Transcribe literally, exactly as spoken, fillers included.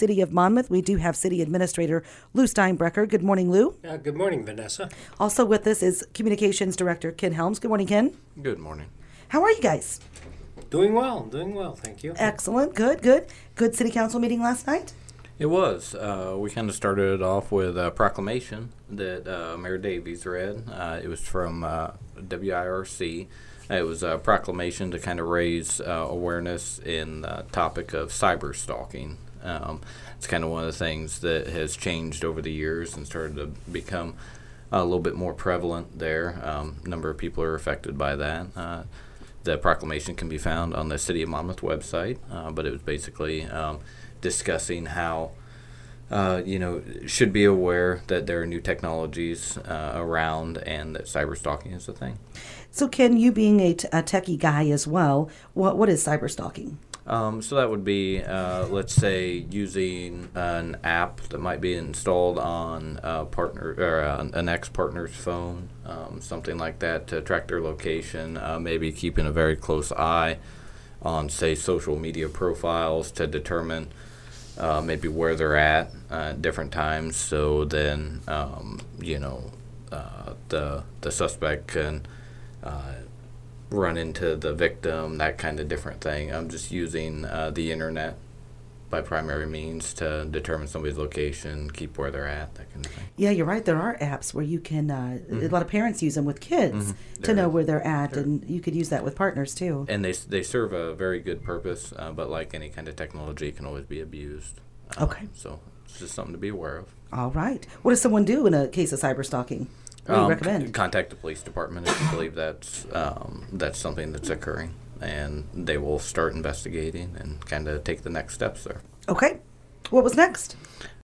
City of Monmouth. We do have City Administrator Lou Steinbrecher. Good morning, Lou. Uh, good morning, Vanessa. Also with us is Communications Director Ken Helms. Good morning, Ken. Good morning. How are you guys? Doing well, doing well, thank you. Excellent, good, good. Good City Council meeting last night? It was. Uh, we kind of started off with a proclamation that uh, Mayor Davies read. Uh, it was from uh, W I R C. It was a proclamation to kind of raise uh, awareness in the topic of cyber stalking. Um, it's kind of one of the things that has changed over the years and started to become a little bit more prevalent there. Um, a number of people are affected by that. Uh, the proclamation can be found on the City of Monmouth website, uh, but it was basically um, discussing how uh, you know should be aware that there are new technologies uh, around and that cyber stalking is a thing. So, Ken, you being a, t- a techie guy as well, what what is cyber stalking? Um, so that would be, uh, let's say, using an app that might be installed on a partner or a, an ex-partner's phone, um, something like that, to track their location. Uh, maybe keeping a very close eye on, say, social media profiles to determine uh, maybe where they're at uh, at different times. So then, um, you know, uh, the the suspect can uh, run into the victim, that kind of different thing. I'm just using uh, the internet by primary means to determine somebody's location, keep where they're at, that kind of thing. Yeah, you're right. There are apps where you can, uh, mm-hmm. a lot of parents use them with kids mm-hmm. to know where they're at, there. And you could use that with partners too. And they they serve a very good purpose, uh, but like any kind of technology, it can always be abused. Um, okay. So it's just something to be aware of. All right. What does someone do in a case of cyber stalking? What do you um, recommend? Contact the police department if you believe that's, um, that's something that's occurring. And they will start investigating and kind of take the next steps there. Okay. What was next?